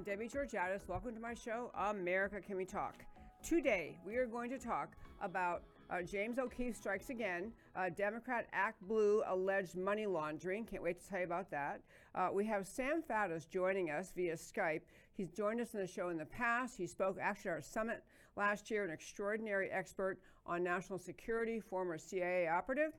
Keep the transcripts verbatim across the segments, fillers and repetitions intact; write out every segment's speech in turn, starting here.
I'm Debbie Georgatos. Welcome to my show, America Can We Talk. Today, we are going to talk about uh, James O'Keefe strikes again, uh, Democrat Act Blue alleged money laundering. Can't wait to tell you about that. Uh, we have Sam Faddis joining us via Skype. He's joined us in the show in the past. He spoke actually at our summit last year, an extraordinary expert on national security, former C I A operative.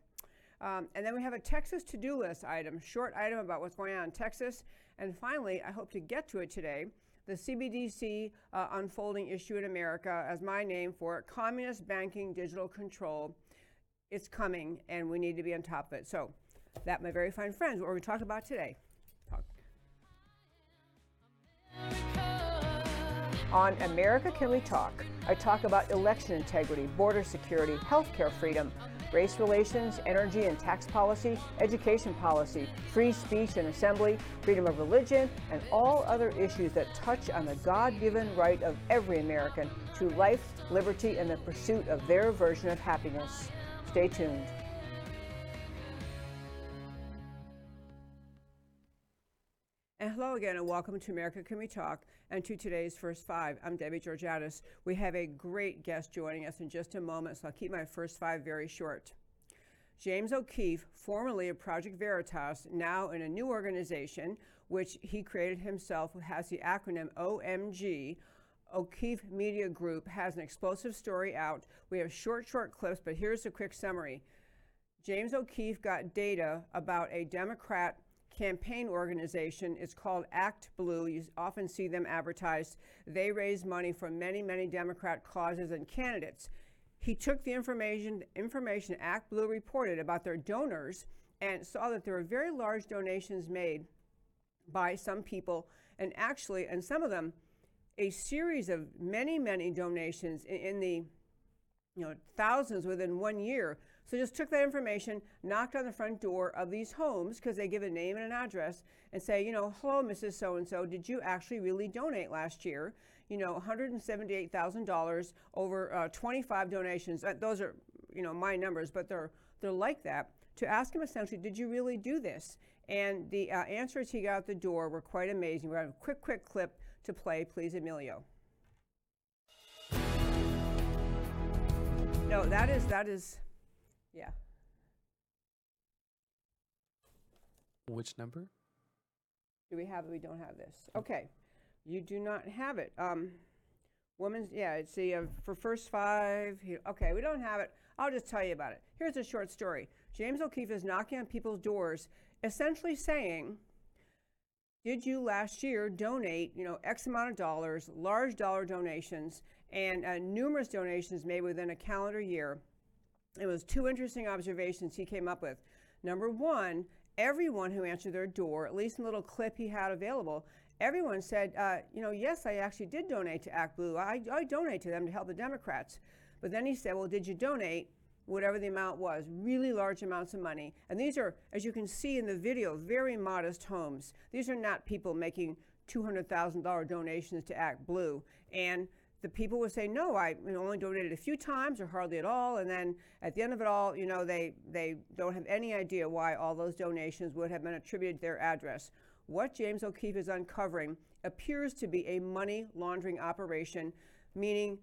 Um, and then we have a Texas to-do list item, short item about what's going on in Texas. And finally, I hope to get to it today, the C B D C uh, unfolding issue in America, as my name for it, communist banking digital control. It's coming, and we need to be on top of it. So that, my very fine friends, what we're going to talk about today. Talk. On America Can We Talk, I talk about election integrity, border security, healthcare freedom, race relations, energy and tax policy, education policy, free speech and assembly, freedom of religion, and all other issues that touch on the God-given right of every American to life, liberty, and the pursuit of their version of happiness. Stay tuned. And hello again, and welcome to America Can We Talk, and to today's First Five. I'm Debbie Georgatos. We have a great guest joining us in just a moment, so I'll keep my First Five very short. James O'Keefe, formerly of Project Veritas, now in a new organization, which he created himself, has the acronym O M G, O'Keefe Media Group, has an explosive story out. We have short, short clips, but here's a quick summary. James O'Keefe got data about a Democrat campaign organization. It's called Act Blue. You often see them advertised. They raise money for many, many Democrat causes and candidates. He took the information, information Act Blue reported about their donors and saw that there were very large donations made by some people, and actually, and some of them, a series of many, many donations in, in the you know, thousands within one year. So just took that information, knocked on the front door of these homes, because they give a name and an address, and say, you know, hello, Missus So-and-so, did you actually really donate last year? You know, one hundred seventy-eight thousand dollars over uh, twenty-five donations. Uh, those are, you know, my numbers, but they're they're like that. To ask him essentially, did you really do this? And the uh, answers he got at the door were quite amazing. We're going to have a quick, quick clip to play. Please, Emilio. No, that is, that is, yeah. Which number? Do we have it? We don't have this. Okay. You do not have it. Um, women's, yeah, it's the, uh, for First Five. He, okay, we don't have it. I'll just tell you about it. Here's a short story. James O'Keefe is knocking on people's doors, essentially saying, did you last year donate, you know, X amount of dollars, large dollar donations, and uh, numerous donations made within a calendar year? It was two interesting observations he came up with. Number one, everyone who answered their door, at least in the little clip he had available, everyone said, uh, you know, yes, I actually did donate to Act Blue. I, I donate to them to help the Democrats. But then he said, well, did you donate whatever the amount was, really large amounts of money? And these are, as you can see in the video, very modest homes. These are not people making two hundred thousand dollars donations to Act Blue. And the people would say, no, I only donated a few times or hardly at all. And then at the end of it all, you know, they, they don't have any idea why all those donations would have been attributed to their address. What James O'Keefe is uncovering appears to be a money laundering operation, meaning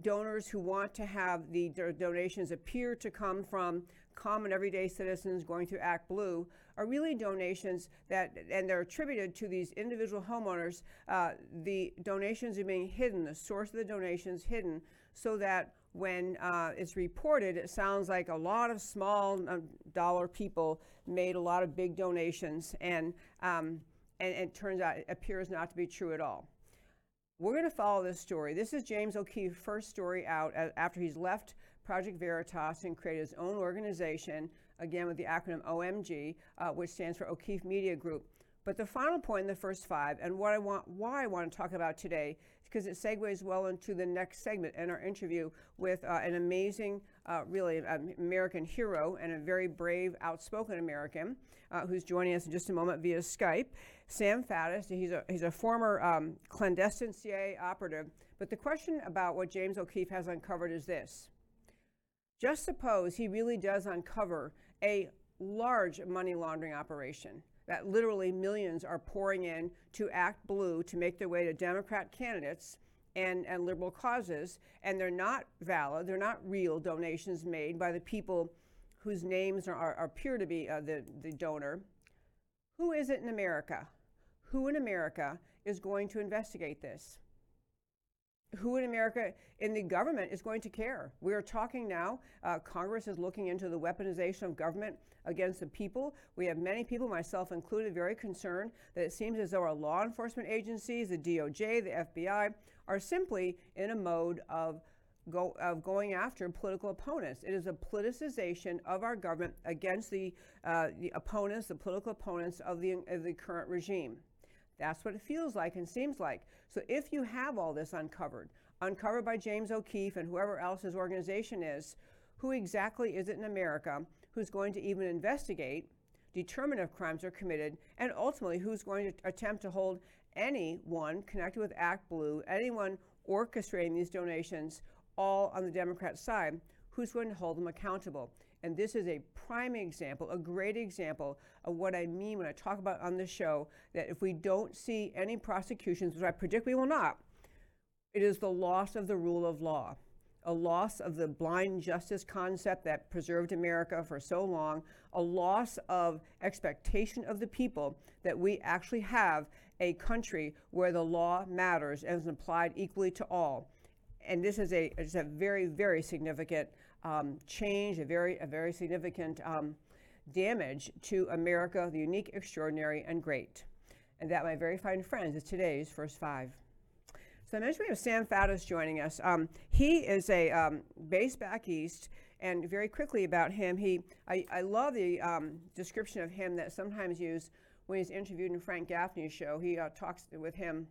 donors who want to have the donations appear to come from common everyday citizens going through Act Blue are really donations that, and they're attributed to these individual homeowners. Uh, the donations are being hidden, the source of the donations hidden, so that when uh, it's reported, it sounds like a lot of small uh, dollar people made a lot of big donations, and, um, and, and it turns out it appears not to be true at all. We're going to follow this story. This is James O'Keefe's first story out after he's left Project Veritas and created his own organization, again with the acronym O M G, uh, which stands for O'Keefe Media Group. But the final point in the First Five, and what I want, why I want to talk about today, is because it segues well into the next segment and our interview with uh, an amazing, uh, really um, American hero and a very brave, outspoken American uh, who's joining us in just a moment via Skype, Sam Faddis. He's a he's a former um, clandestine C I A operative. But the question about what James O'Keefe has uncovered is this: just suppose he really does uncover a large money laundering operation. that literally millions are pouring in to Act Blue to make their way to Democrat candidates and, and liberal causes, and they're not valid, they're not real donations made by the people whose names are, are appear to be uh, the, the donor. Who is it in America? Who in America is going to investigate this? Who in America in the government is going to care? We are talking now, uh, Congress is looking into the weaponization of government against the people. We have many people, myself included, very concerned that it seems as though our law enforcement agencies, the D O J, the F B I, are simply in a mode of, go, of going after political opponents. It is a politicization of our government against the, uh, the opponents, the political opponents of the, of the current regime. That's what it feels like and seems like. So if you have all this uncovered, uncovered by James O'Keefe and whoever else his organization is, who exactly is it in America who's going to even investigate, determine if crimes are committed, and ultimately who's going to attempt to hold anyone connected with Act Blue, anyone orchestrating these donations, all on the Democrat side, who's going to hold them accountable? And this is a prime example, a great example of what I mean when I talk about on this show, that if we don't see any prosecutions, which I predict we will not, it is the loss of the rule of law, a loss of the blind justice concept that preserved America for so long, a loss of expectation of the people that we actually have a country where the law matters and is applied equally to all. And this is a, it's a very, very significant um, change, a very, a very significant um, damage to America, the unique, extraordinary, and great. And that, my very fine friends, is today's First Five. So I mentioned we have Sam Faddis joining us. Um, he is a um, based back east, and very quickly about him, he I, I love the um, description of him that sometimes used when he's interviewed in Frank Gaffney's show. He uh, talks with him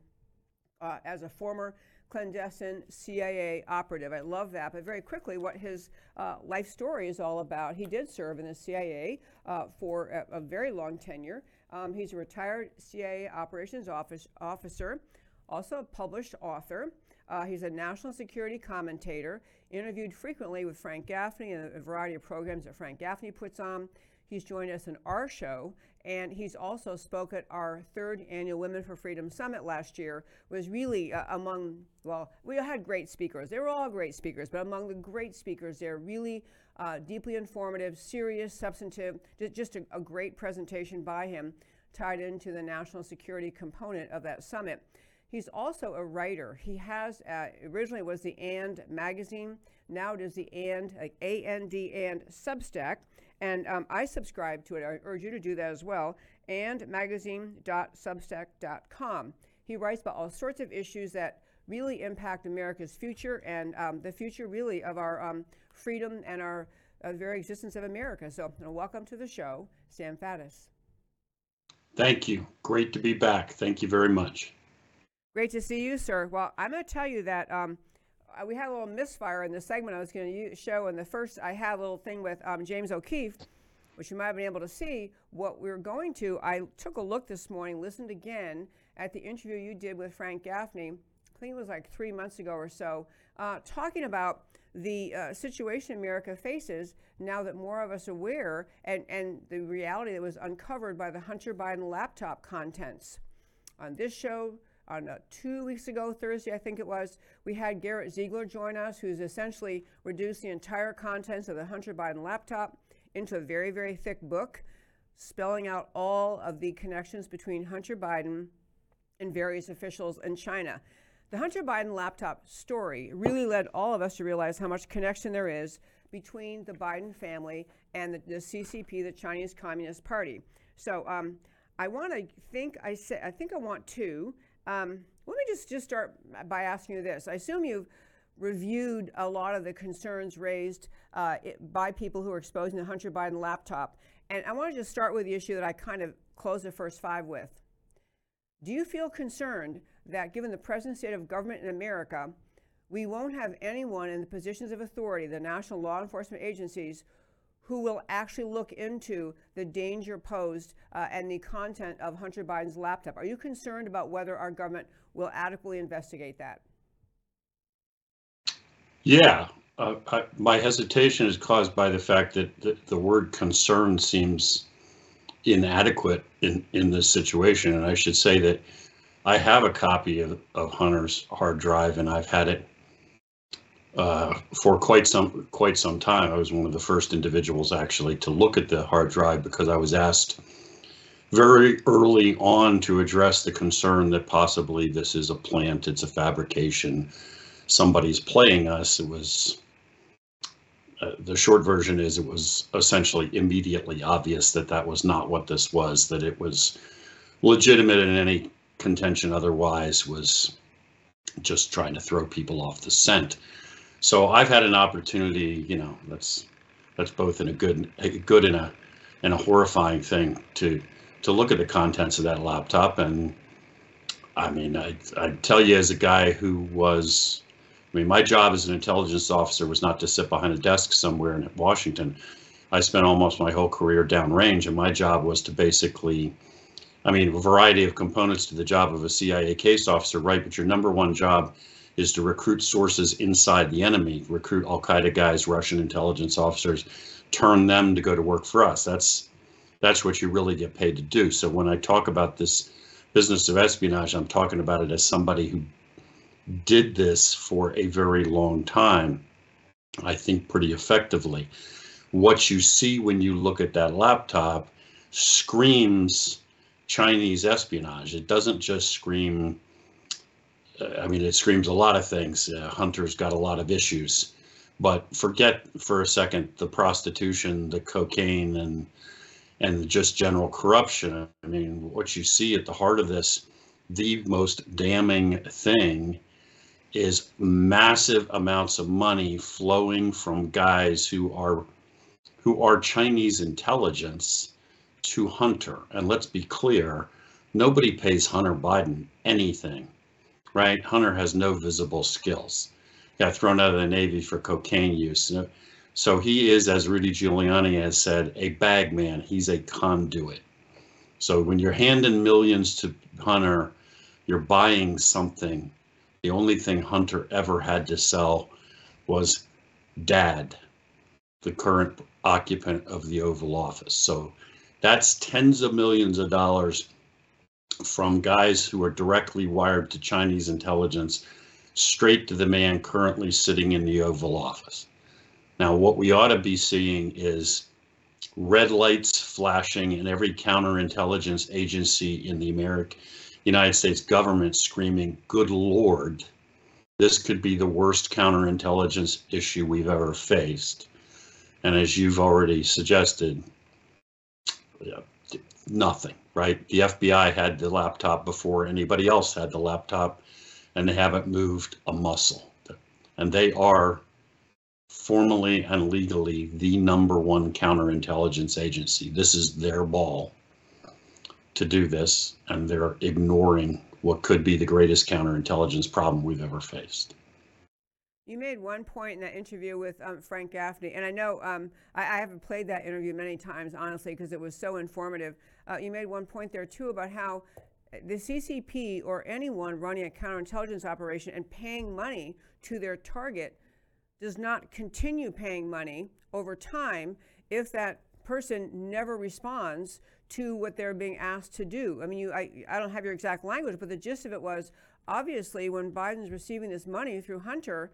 Uh, as a former clandestine C I A operative. I love that, but very quickly what his uh, life story is all about. He did serve in the C I A uh, for a, a very long tenure. Um, he's a retired C I A operations office, officer, also a published author. Uh, he's a national security commentator, interviewed frequently with Frank Gaffney and a variety of programs that Frank Gaffney puts on. He's joined us in our show, and he's also spoke at our third annual Women for Freedom Summit last year. Was really uh, among, well, we had great speakers. They were all great speakers, but among the great speakers there, really uh, deeply informative, serious, substantive, just, just a, a great presentation by him tied into the national security component of that summit. He's also a writer. He has, uh, originally was the AND Magazine. Now it is the AND, like A N D, AND Substack. And um, I subscribe to it. I urge you to do that as well. and magazine dot substack dot com. He writes about all sorts of issues that really impact America's future and um, the future really of our um, freedom and our uh, very existence of America. So you know, welcome to the show, Sam Faddis. Thank you. Great to be back. Thank you very much. Great to see you, sir. Well, I'm going to tell you that um, we had a little misfire in the segment I was going to show. And the first, I had a little thing with um, James O'Keefe, which you might have been able to see. What we were going to, I took a look this morning, listened again at the interview you did with Frank Gaffney. I think it was like three months ago or so, uh, talking about the uh, situation America faces now that more of us are aware and, and the reality that was uncovered by the Hunter Biden laptop contents. On this show, On uh, two weeks ago, Thursday, I think it was, we had Garrett Ziegler join us, who's essentially reduced the entire contents of the Hunter Biden laptop into a very, very thick book, spelling out all of the connections between Hunter Biden and various officials in China. The Hunter Biden laptop story really led all of us to realize how much connection there is between the Biden family and the, the C C P, the Chinese Communist Party. So um, I want to think I said I think I want to. Um, let me just, just start by asking you this. I assume you've reviewed a lot of the concerns raised uh, it, by people who are exposing the Hunter Biden laptop. And I want to just start with the issue that I kind of closed the First Five with. Do you feel concerned that given the present state of government in America, we won't have anyone in the positions of authority, the national law enforcement agencies, who will actually look into the danger posed uh, and the content of Hunter Biden's laptop? Are you concerned about whether our government will adequately investigate that? Yeah, uh, I, my hesitation is caused by the fact that the, the word concern seems inadequate in, in this situation. And I should say that I have a copy of, of Hunter's hard drive, and I've had it uh, for quite some quite some time. I was one of the first individuals actually to look at the hard drive, because I was asked very early on to address the concern that possibly this is a plant, it's a fabrication, somebody's playing us. It was, uh, the short version is, it was essentially immediately obvious that that was not what this was, that it was legitimate, in any contention otherwise was just trying to throw people off the scent. So I've had an opportunity, you know, that's that's both in a good a good and a and a horrifying thing, to to look at the contents of that laptop. And I mean, I I tell you, as a guy who was, I mean, my job as an intelligence officer was not to sit behind a desk somewhere in Washington. I spent almost my whole career downrange, and my job was to basically, I mean, a variety of components to the job of a C I A case officer, right? But your number one job is to recruit sources inside the enemy, recruit al-Qaeda guys, Russian intelligence officers, turn them to go to work for us. That's that's what you really get paid to do. So when I talk about this business of espionage, I'm talking about it as somebody who did this for a very long time, I think pretty effectively. What you see when you look at that laptop screams Chinese espionage. It doesn't just scream, I mean, it screams a lot of things. Uh, Hunter's got a lot of issues, but forget for a second the prostitution, the cocaine, and and just general corruption. I mean, what you see at the heart of this, the most damning thing, is massive amounts of money flowing from guys who are who are Chinese intelligence to Hunter. And let's be clear, nobody pays Hunter Biden anything, right? Hunter has no visible skills. He got thrown out of the Navy for cocaine use. So he is, as Rudy Giuliani has said, a bag man. He's a conduit. So when you're handing millions to Hunter, you're buying something. The only thing Hunter ever had to sell was Dad, the current occupant of the Oval Office. So that's tens of millions of dollars from guys who are directly wired to Chinese intelligence straight to the man currently sitting in the Oval Office. Now, what we ought to be seeing is red lights flashing in every counterintelligence agency in the American United States government screaming, "Good Lord, this could be the worst counterintelligence issue we've ever faced." And as you've already suggested, nothing, right? The F B I had the laptop before anybody else had the laptop, and they haven't moved a muscle. And they are formally and legally the number one counterintelligence agency. This is their ball to do this, and they're ignoring what could be the greatest counterintelligence problem we've ever faced. You made one point in that interview with um, Frank Gaffney, and I know um, I, I haven't played that interview many times, honestly, because it was so informative. Uh, you made one point there, too, about how the C C P or anyone running a counterintelligence operation and paying money to their target does not continue paying money over time if that person never responds to what they're being asked to do. I mean, you, I, I don't have your exact language, but the gist of it was, obviously, when Biden's receiving this money through Hunter,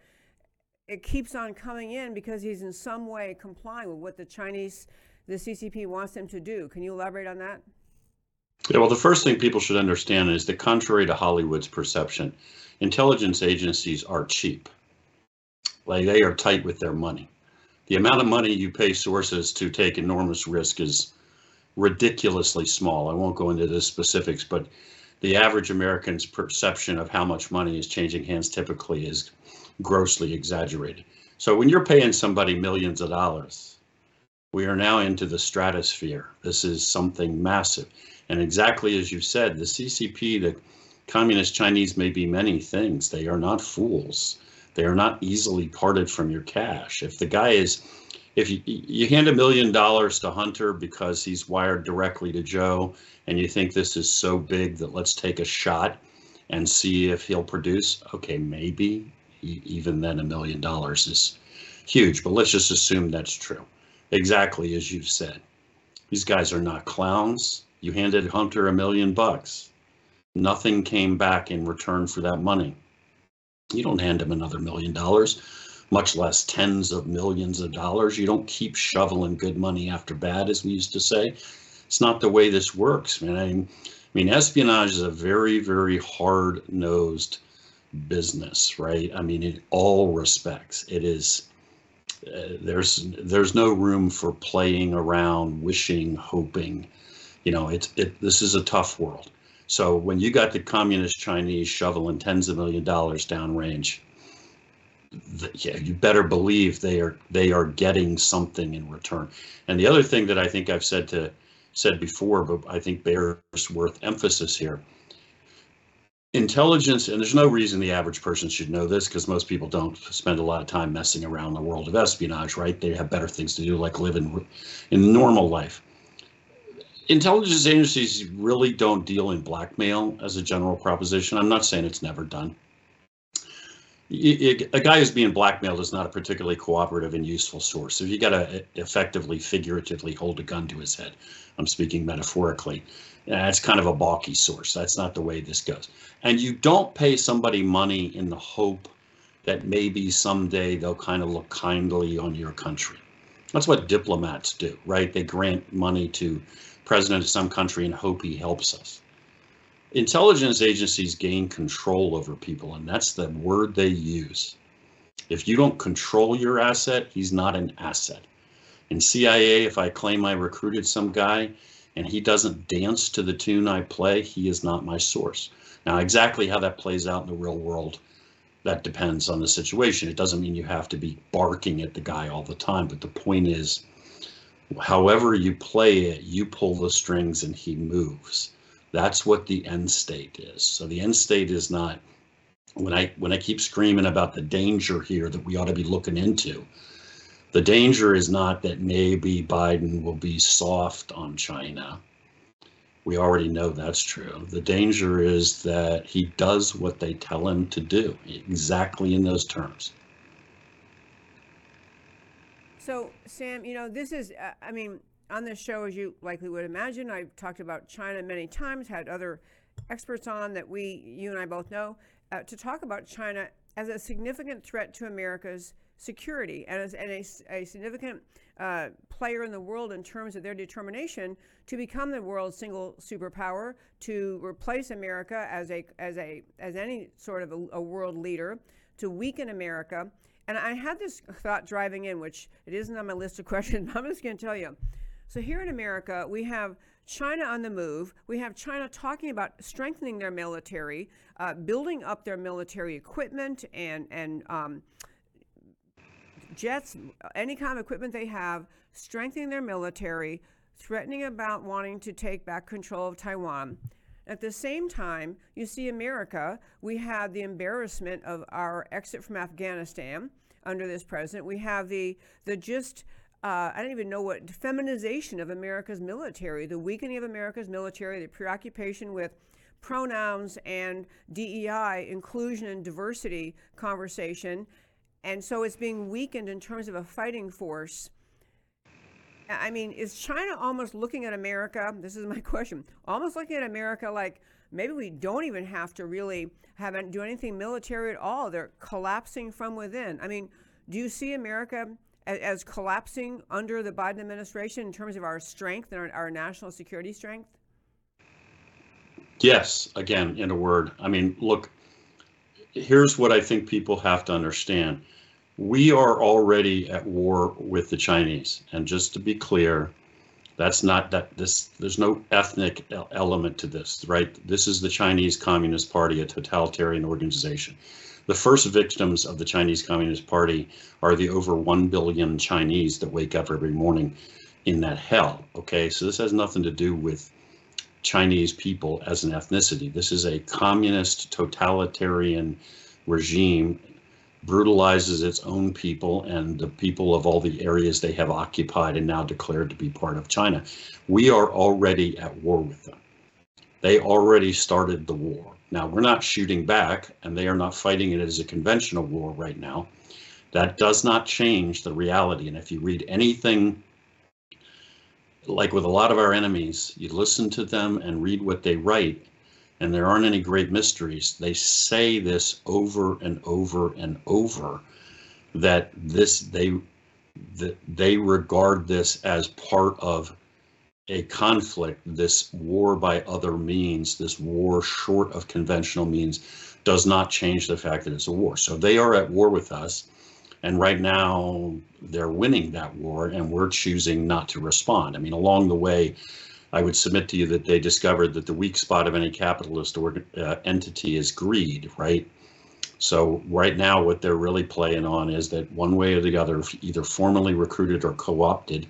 it keeps on coming in because he's in some way complying with what the Chinese, the C C P wants him to do. Can you elaborate on that? Yeah, well, the first thing people should understand is that, contrary to Hollywood's perception, intelligence agencies are cheap. Like, they are tight with their money. The amount of money you pay sources to take enormous risk is ridiculously small. I won't go into the specifics, but the average American's perception of how much money is changing hands typically is grossly exaggerated. So when you're paying somebody millions of dollars, we are now into the stratosphere. This is something massive. And exactly as you said, the C C P, the Communist Chinese, may be many things. They are not fools. They are not easily parted from your cash. If the guy is, if you, you hand a million dollars to Hunter because he's wired directly to Joe, and you think this is so big that let's take a shot and see if he'll produce, okay, maybe. Even then, a million dollars is huge, but let's just assume that's true. Exactly as you've said. These guys are not clowns. You handed Hunter a million bucks. Nothing came back in return for that money. You don't hand him another million dollars, much less tens of millions of dollars. You don't keep shoveling good money after bad, as we used to say. It's not the way this works, man. I mean, espionage is a very, very hard-nosed business, right? I mean, in all respects, it is. Uh, there's there's no room for playing around, wishing, hoping. You know, it's it. This is a tough world. So when you got the communist Chinese shoveling tens of million dollars downrange, the, yeah, you better believe they are they are getting something in return. And the other thing that I think I've said to said before, but I think bears worth emphasis here. Intelligence, and there's no reason the average person should know this because most people don't spend a lot of time messing around the world of espionage, right? They have better things to do, like live in, in normal life. Intelligence agencies really don't deal in blackmail as a general proposition. I'm not saying it's never done. It, it, a guy who's being blackmailed is not a particularly cooperative and useful source. So you got to effectively, figuratively hold a gun to his head. I'm speaking metaphorically. That's kind of a balky source. That's not the way this goes. And you don't pay somebody money in the hope that maybe someday they'll kind of look kindly on your country. That's what diplomats do, right? They grant money to president of some country and hope he helps us. Intelligence agencies gain control over people, and that's the word they use. If you don't control your asset, he's not an asset. In C I A, if I claim I recruited some guy and he doesn't dance to the tune I play, he is not my source. Now, exactly how that plays out in the real world, that depends on the situation. It doesn't mean you have to be barking at the guy all the time, but the point is, however you play it, you pull the strings and he moves. That's what the end state is. So the end state is not, when I when I keep screaming about the danger here that we ought to be looking into, the danger is not that maybe Biden will be soft on China. We already know that's true. The danger is that he does what they tell him to do, exactly in those terms. So, Sam, you know, this is, uh, I mean, on this show, as you likely would imagine, I've talked about China many times, had other experts on that we, you and I both know, uh, to talk about China as a significant threat to America's security and as and a, a significant uh, player in the world in terms of their determination to become the world's single superpower, to replace America as a as a as any sort of a, a world leader, to weaken America. And I had this thought driving in, which it isn't on my list of questions, but I'm just going to tell you. So here in America, we have China on the move. We have China talking about strengthening their military, uh, building up their military equipment and, and um, jets, any kind of equipment they have, strengthening their military, threatening about wanting to take back control of Taiwan. At the same time, you see America, we have the embarrassment of our exit from Afghanistan under this president. We have the the just, uh, I don't even know what, feminization of America's military, the weakening of America's military, the preoccupation with pronouns and D E I, inclusion and diversity conversation. And so it's being weakened in terms of a fighting force. I mean, is China almost looking at America, this is my question, almost looking at America like maybe we don't even have to really have do anything military at all. They're collapsing from within. I mean, do you see America as, as collapsing under the Biden administration in terms of our strength and our, our national security strength? Yes, again, in a word. I mean, look, here's what I think people have to understand. We are already at war with the Chinese, and just to be clear, that's not that this there's no ethnic element to this, right? This is the Chinese Communist Party, a totalitarian organization. The first victims of the Chinese Communist Party are the over one billion Chinese that wake up every morning in that hell, okay? So this has nothing to do with Chinese people as an ethnicity. This is a communist totalitarian regime, brutalizes its own people and the people of all the areas they have occupied and now declared to be part of China. We are already at war with them. They already started the war. Now, we're not shooting back, and they are not fighting it as a conventional war right now. That does not change the reality. And if you read anything like with a lot of our enemies, you listen to them and read what they write, and there aren't any great mysteries. They say this over and over and over, that this they that they regard this as part of a conflict, this war by other means, this war short of conventional means, does not change the fact that it's a war. So they are at war with us, and right now they're winning that war, and we're choosing not to respond. I mean, along the way, I would submit to you that they discovered that the weak spot of any capitalist or, uh, entity is greed, right? So right now what they're really playing on is that one way or the other, either formally recruited or co-opted,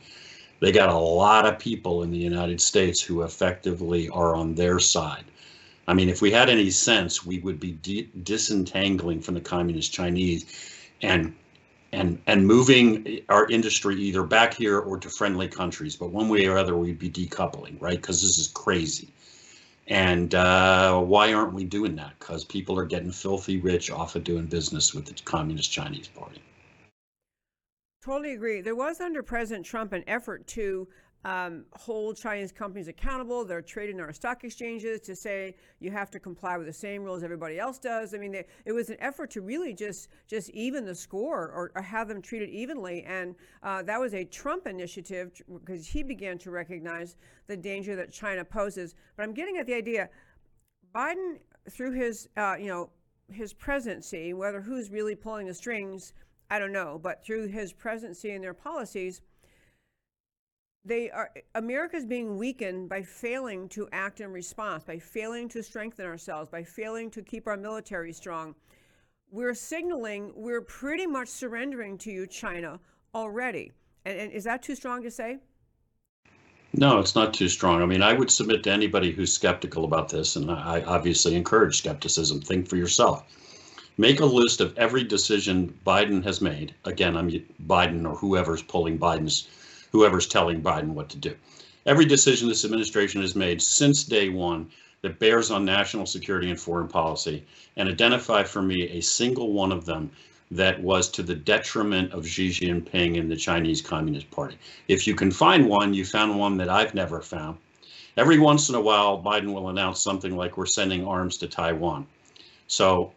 they got a lot of people in the United States who effectively are on their side. I mean, if we had any sense, we would be di- disentangling from the communist Chinese and and and moving our industry either back here or to friendly countries. But one way or other, we'd be decoupling, right? Because this is crazy. And uh, why aren't we doing that? Because people are getting filthy rich off of doing business with the communist Chinese party. Totally agree. There was under President Trump an effort to um, hold Chinese companies accountable. They're traded in our stock exchanges to say you have to comply with the same rules everybody else does. I mean, they, it was an effort to really just just even the score, or, or have them treated evenly. And uh, that was a Trump initiative because he began to recognize the danger that China poses. But I'm getting at the idea, Biden, through his, uh, you know, his presidency, whether who's really pulling the strings, I don't know, but through his presidency and their policies, they are, America's being weakened by failing to act in response, by failing to strengthen ourselves, by failing to keep our military strong. We're signaling, we're pretty much surrendering to you, China, already. And, and is that too strong to say? No, it's not too strong. I mean, I would submit to anybody who's skeptical about this, and I obviously encourage skepticism, think for yourself. Make a list of every decision Biden has made. Again, I'm Biden or whoever's pulling Biden's, whoever's telling Biden what to do. Every decision this administration has made since day one that bears on national security and foreign policy, and identify for me a single one of them that was to the detriment of Xi Jinping and the Chinese Communist Party. If you can find one, you found one that I've never found. Every once in a while, Biden will announce something like we're sending arms to Taiwan. So,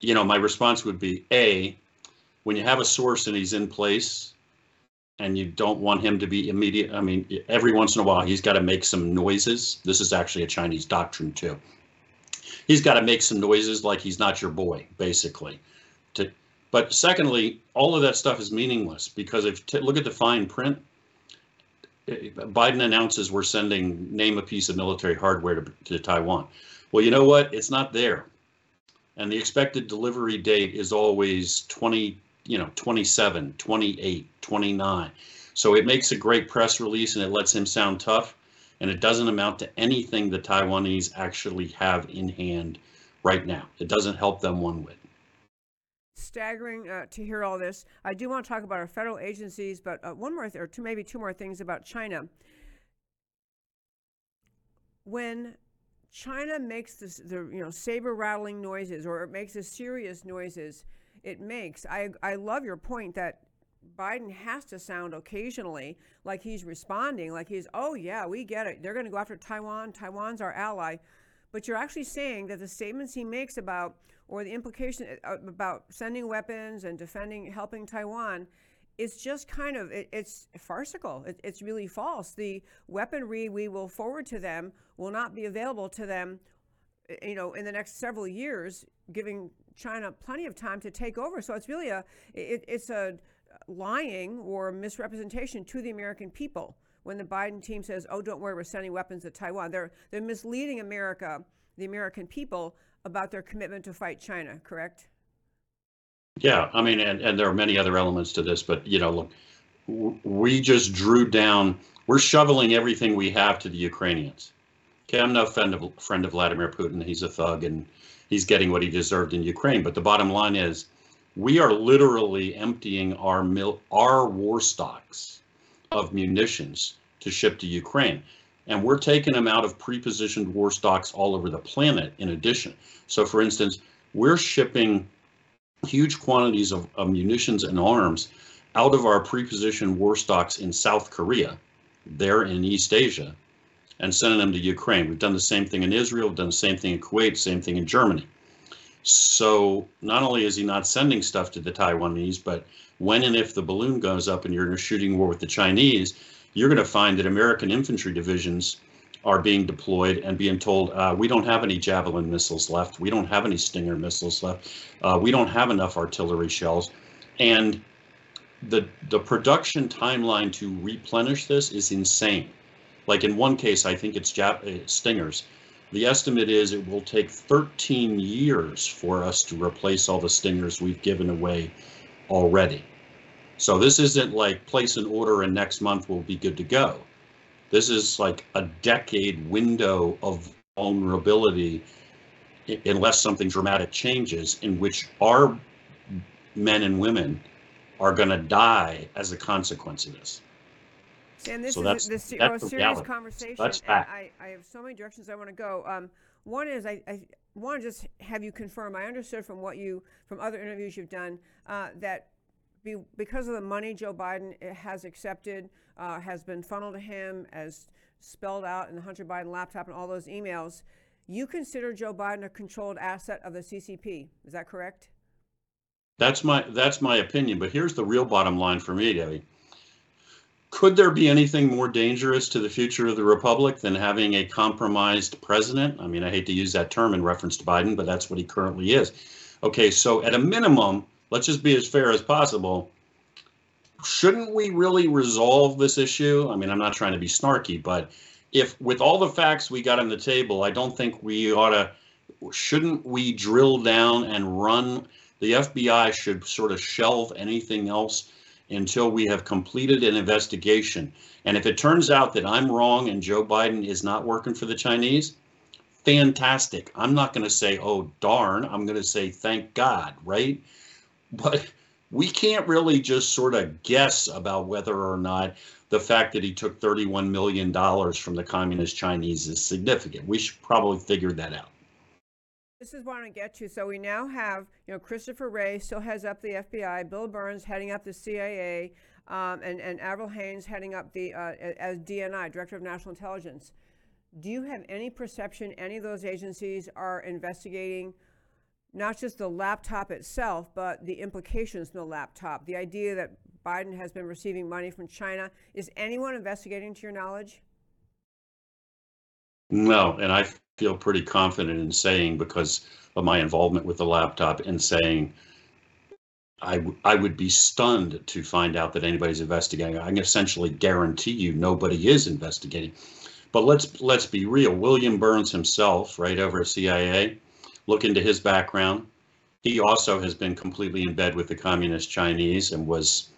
you know, my response would be, A, when you have a source and he's in place and you don't want him to be immediate, I mean, every once in a while, he's got to make some noises. This is actually a Chinese doctrine, too. He's got to make some noises like he's not your boy, basically. To, but secondly, all of that stuff is meaningless, because if you t- look at the fine print, Biden announces we're sending name a piece of military hardware to, to Taiwan. Well, you know what? It's not there. And the expected delivery date is always twenty, you know, twenty-seven, twenty-eight, twenty-nine. So it makes a great press release and it lets him sound tough, and it doesn't amount to anything the Taiwanese actually have in hand right now. It doesn't help them one whit. Staggering uh, to hear all this. I do want to talk about our federal agencies, but uh, one more th- or two, maybe two more things about China. When China makes this, the you know saber rattling noises, or it makes the serious noises it makes. I I love your point that Biden has to sound occasionally like he's responding, like he's, oh yeah, we get it. They're going to go after Taiwan. Taiwan's our ally. But you're actually saying that the statements he makes about, or the implication about sending weapons and defending, helping Taiwan, it's just kind of, it, it's farcical. It, it's really false. The weaponry we will forward to them will not be available to them, you know, in the next several years, giving China plenty of time to take over. So it's really a, it, it's a lying or misrepresentation to the American people when the Biden team says, oh, don't worry, we're sending weapons to Taiwan. They're, they're misleading America, the American people, about their commitment to fight China, correct? Yeah, I mean, and, and there are many other elements to this, but, you know, look, w- we just drew down, we're shoveling everything we have to the Ukrainians. Okay, I'm no friend of, friend of Vladimir Putin. He's a thug and he's getting what he deserved in Ukraine. But the bottom line is we are literally emptying our mil- our war stocks of munitions to ship to Ukraine. And we're taking them out of pre-positioned war stocks all over the planet in addition. So, for instance, we're shipping huge quantities of, of munitions and arms out of our pre-positioned war stocks in South Korea there in East Asia and sending them to Ukraine. We've done the same thing in Israel, we've done the same thing in Kuwait, same thing in Germany. So not only is he not sending stuff to the Taiwanese, but when and if the balloon goes up and you're in a shooting war with the Chinese, you're going to find that American infantry divisions are being deployed and being told, uh, we don't have any Javelin missiles left. We don't have any Stinger missiles left. Uh, we don't have enough artillery shells. And the the production timeline to replenish this is insane. Like in one case, I think it's Jap- Stingers. The estimate is it will take thirteen years for us to replace all the Stingers we've given away already. So this isn't like place an order and next month we'll be good to go. This is like a decade window of vulnerability, unless something dramatic changes, in which our men and women are going to die as a consequence of this. And this so is this se- a serious conversation. That's fact. I, I have so many directions I want to go. Um, one is I, I want to just have you confirm. I understood from what you, from other interviews you've done, uh, that be, because of the money Joe Biden has accepted, uh, has been funneled to him as spelled out in the Hunter Biden laptop and all those emails, you consider Joe Biden a controlled asset of the C C P. Is that correct? That's my that's my opinion. But here's the real bottom line for me, Debbie. Could there be anything more dangerous to the future of the republic than having a compromised president? I mean, I hate to use that term in reference to Biden, but that's what he currently is. Okay, so at a minimum, let's just be as fair as possible. Shouldn't we really resolve this issue? I mean, I'm not trying to be snarky, but if with all the facts we got on the table, I don't think we ought to, shouldn't we drill down and run? The F B I should sort of shelve anything else until we have completed an investigation. And if it turns out that I'm wrong and Joe Biden is not working for the Chinese, fantastic. I'm not going to say, oh, darn. I'm going to say, thank God, right? But we can't really just sort of guess about whether or not the fact that he took thirty-one million dollars from the communist Chinese is significant. We should probably figure that out. This is what I want to get to. So we now have, you know, Christopher Wray still heads up the F B I, Bill Burns heading up the C I A, um, and, and Avril Haines heading up the uh, as D N I, Director of National Intelligence. Do you have any perception any of those agencies are investigating not just the laptop itself, but the implications in the laptop, the idea that Biden has been receiving money from China? Is anyone investigating to your knowledge? No, and I feel pretty confident in saying, because of my involvement with the laptop, in saying I, w- I would be stunned to find out that anybody's investigating. I can essentially guarantee you nobody is investigating. But let's let's be real. William Burns himself, right over at C I A, look into his background. He also has been completely in bed with the communist Chinese and was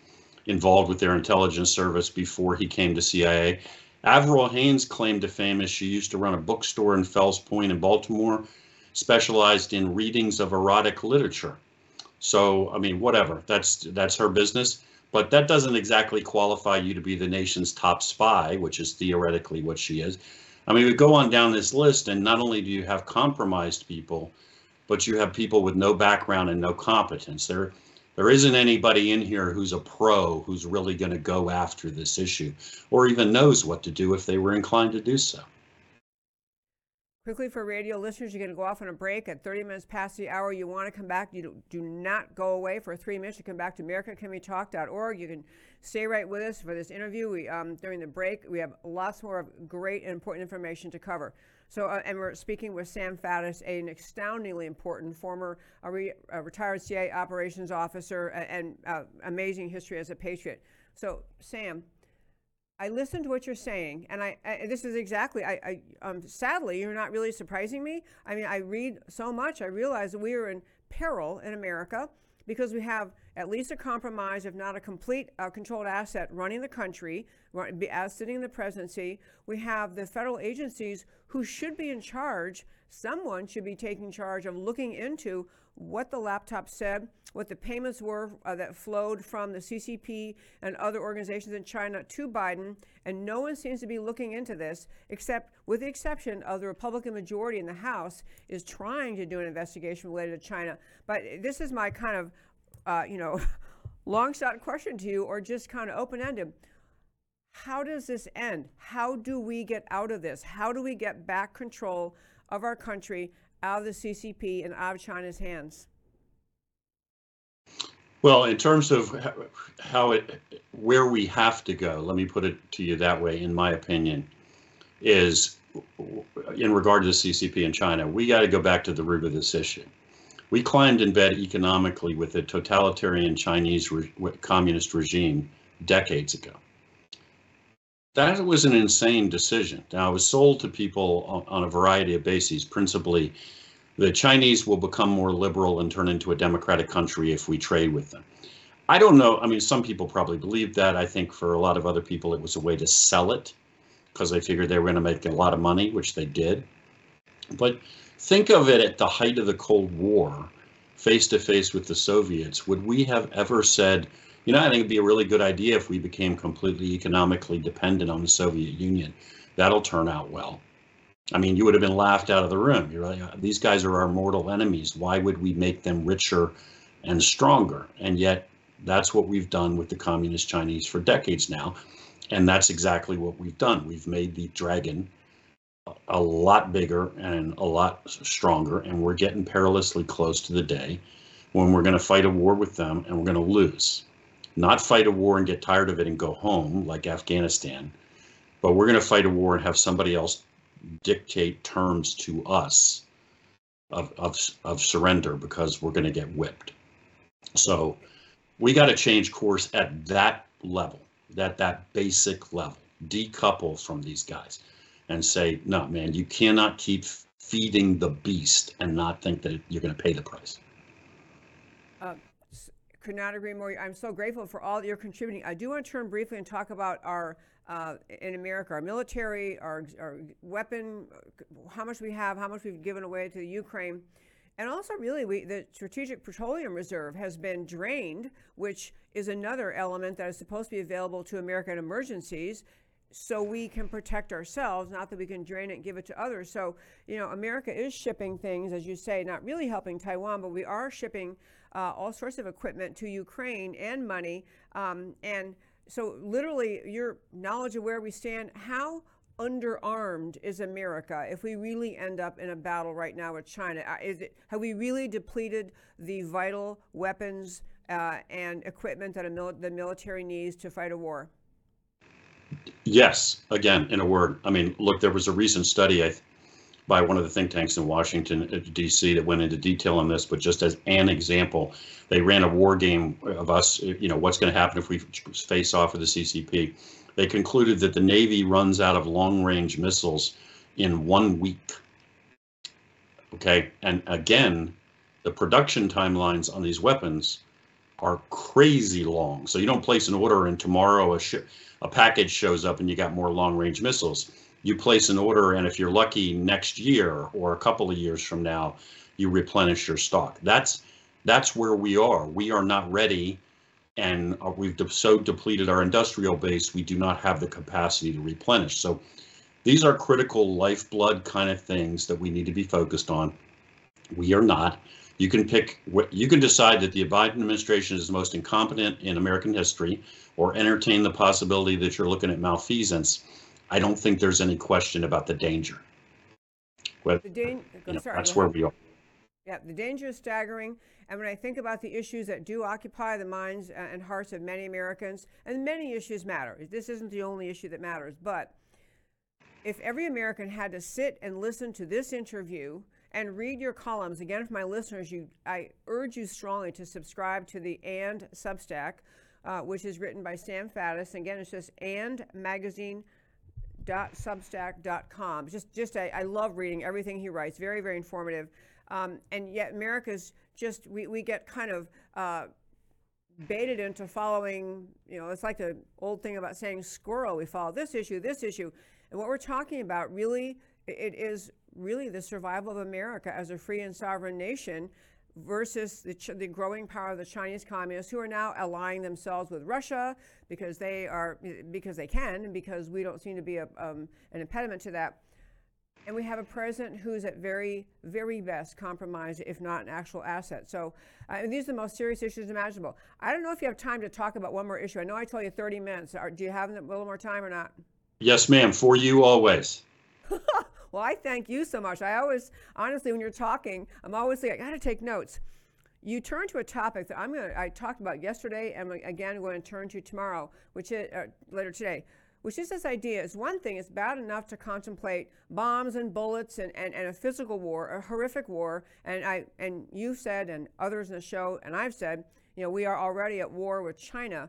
involved with their intelligence service before he came to C I A. Avril Haines claimed to fame as she used to run a bookstore in Fells Point in Baltimore, specialized in readings of erotic literature. So, I mean, whatever, that's that's her business, but that doesn't exactly qualify you to be the nation's top spy, which is theoretically what she is. I mean, we go on down this list, and not only do you have compromised people, but you have people with no background and no competence. They're There isn't anybody in here who's a pro, who's really going to go after this issue, or even knows what to do if they were inclined to do so. Quickly for radio listeners, you're going to go off on a break at thirty minutes past the hour. You want to come back. You do not go away for three minutes. You come back to America Can We Talk dot org. You can stay right with us for this interview. We um, during the break, we have lots more of great and important information to cover. So, uh, and we're speaking with Sam Faddis, an astoundingly important former uh, re, uh, retired C I A operations officer and, and uh, amazing history as a patriot. So, Sam, I listened to what you're saying, and I, I this is exactly, I, I um, sadly, you're not really surprising me. I mean, I read so much, I realize we are in peril in America because we have at least a compromise, if not a complete uh, controlled asset running the country, run, be, as sitting in the presidency. We have the federal agencies who should be in charge. Someone should be taking charge of looking into what the laptop said, what the payments were uh, that flowed from the C C P and other organizations in China to Biden. And no one seems to be looking into this, except with the exception of the Republican majority in the House is trying to do an investigation related to China. But this is my kind of Uh, you know, long shot question to you, or just kind of open ended. how does this end? How do we get out of this? How do we get back control of our country out of the C C P and out of China's hands? Well, in terms of how it, where we have to go, let me put it to you that way, in my opinion, is in regard to the C C P and China, we got to go back to the root of this issue. We climbed in bed economically with a totalitarian Chinese re- communist regime decades ago. That was an insane decision. Now, it was sold to people on, on a variety of bases, principally the Chinese will become more liberal and turn into a democratic country if we trade with them. I don't know. I mean, some people probably believed that. I think for a lot of other people, it was a way to sell it because they figured they were going to make a lot of money, which they did. But think of it at the height of the Cold War, face to face with the Soviets. Would we have ever said, you know, I think it'd be a really good idea if we became completely economically dependent on the Soviet Union? That'll turn out well. I mean, you would have been laughed out of the room. You're like, these guys are our mortal enemies. Why would we make them richer and stronger? And yet that's what we've done with the communist Chinese for decades now. And that's exactly what we've done. We've made the dragon a lot bigger and a lot stronger. And we're getting perilously close to the day when we're going to fight a war with them and we're going to lose. Not fight a war and get tired of it and go home like Afghanistan, but we're going to fight a war and have somebody else dictate terms to us of of of surrender because we're going to get whipped. So we got to change course at that level, that that basic level, decouple from these guys and say, no, man, you cannot keep feeding the beast and not think that you're going to pay the price. Uh, could not agree more. I'm so grateful for all that you're contributing. I do want to turn briefly and talk about our Uh, in America, our military, our, our weapon, how much we have, how much we've given away to Ukraine. And also, really, we, the Strategic Petroleum Reserve has been drained, which is another element that is supposed to be available to America in emergencies so we can protect ourselves, not that we can drain it and give it to others. So, you know, America is shipping things, as you say, not really helping Taiwan, but we are shipping uh, all sorts of equipment to Ukraine and money. Um, and So literally, your knowledge of where we stand, how underarmed is America if we really end up in a battle right now with China? Is it, have we really depleted the vital weapons uh, and equipment that a mil- the military needs to fight a war? Yes, again, in a word. I mean, look, there was a recent study I, by one of the think tanks in Washington, D C that went into detail on this, but just as an example, they ran a war game of us, you know, what's going to happen if we face off with the C C P. They concluded that the Navy runs out of long-range missiles in one week. Okay, and again, the production timelines on these weapons are crazy long. So you don't place an order and tomorrow a, sh- a package shows up and you got more long-range missiles. You place an order, and if you're lucky, next year or a couple of years from now, you replenish your stock. That's that's where we are. We are not ready, and we've de- so depleted our industrial base, we do not have the capacity to replenish. So these are critical lifeblood kind of things that we need to be focused on. We are not. You can pick. You can decide that the Biden administration is the most incompetent in American history, or entertain the possibility that you're looking at malfeasance. I don't think there's any question about the danger. Well, the dan- you know, Sorry, that's where we are. Yeah, the danger is staggering. And when I think about the issues that do occupy the minds and hearts of many Americans, and many issues matter. This isn't the only issue that matters. But if every American had to sit and listen to this interview and read your columns, again, for my listeners, you, I urge you strongly to subscribe to the AND Substack, uh, which is written by Sam Faddis. Again, it's just AND Magazine. dot substack dot com just just I, I love reading everything he writes. Very, very informative. Um, and yet America's just we, we get kind of uh, baited into following, you know, it's like the old thing about saying squirrel. We follow this issue, this issue. And what we're talking about really, it is really the survival of America as a free and sovereign nation versus the, Ch- the growing power of the Chinese communists, who are now allying themselves with Russia because they are, because they can, and because we don't seem to be a, um, an impediment to that. And we have a president who's at very, very best compromised, if not an actual asset. So uh, these are the most serious issues imaginable. I don't know if you have time to talk about one more issue. I know I told you thirty minutes. Are, do you have a little more time or not? Yes, ma'am. For you always. Well, I thank you so much. I always, honestly, when you're talking, I'm always like, I got to take notes. You turn to a topic that I'm going to, I talked about yesterday, and again, I'm going to turn to tomorrow, which is uh, later today. Which is this idea is one thing, it's bad enough to contemplate bombs and bullets and, and, and a physical war, a horrific war. And I and you've said, and others in the show, and I've said, you know, we are already at war with China.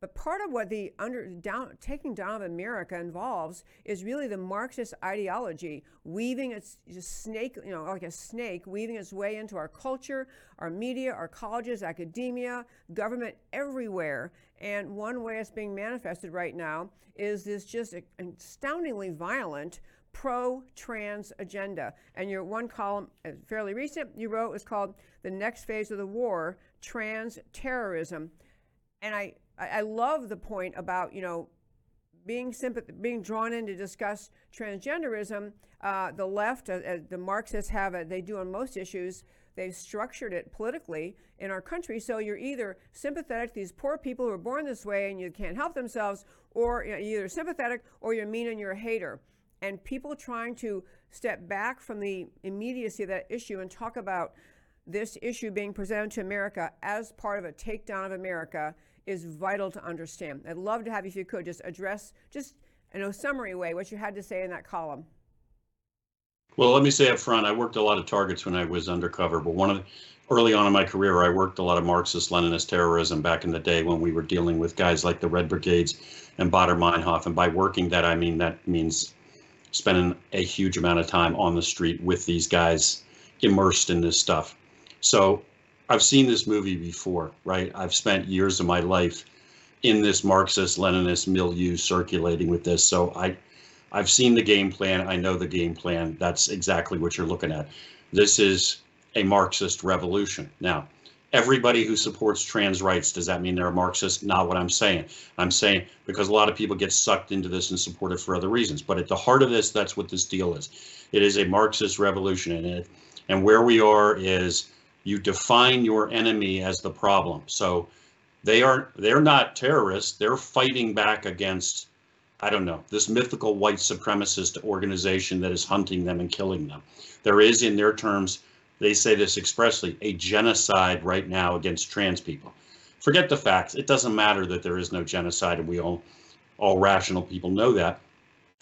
But part of what the under, down, taking down of America involves is really the Marxist ideology, weaving its snake, you know, like a snake, weaving its way into our culture, our media, our colleges, academia, government, everywhere. And one way it's being manifested right now is this just astoundingly violent pro-trans agenda. And your one column, fairly recent, you wrote was called The Next Phase of the War, Trans Terrorism. And I, I love the point about, you know, being sympath- being drawn in to discuss transgenderism. Uh, the left, uh, uh, the Marxists have it, they do on most issues. They've structured it politically in our country. So you're either sympathetic to these poor people who are born this way and you can't help themselves, or you know, you're either sympathetic or you're mean and you're a hater. And people trying to step back from the immediacy of that issue and talk about this issue being presented to America as part of a takedown of America is vital to understand. I'd love to have you, if you could, just address, just in a summary way, what you had to say in that column. Well, let me say up front, I worked a lot of targets when I was undercover, but one of the, early on in my career, I worked a lot of Marxist-Leninist terrorism back in the day when we were dealing with guys like the Red Brigades and Bader-Meinhof. And by working that, I mean, that means spending a huge amount of time on the street with these guys immersed in this stuff. So I've seen this movie before, right? I've spent years of my life in this Marxist-Leninist milieu circulating with this. So I, I've seen the game plan. I know the game plan. That's exactly what you're looking at. This is a Marxist revolution. Now, everybody who supports trans rights, does that mean they're a Marxist? Not what I'm saying. I'm saying because a lot of people get sucked into this and support it for other reasons. But at the heart of this, that's what this deal is. It is a Marxist revolution in it. And where we are is, you define your enemy as the problem. So they are, they're not terrorists. They're fighting back against, I don't know, this mythical white supremacist organization that is hunting them and killing them. There is, in their terms, they say this expressly, a genocide right now against trans people. Forget the facts. It doesn't matter that there is no genocide, and we all, all rational people know that.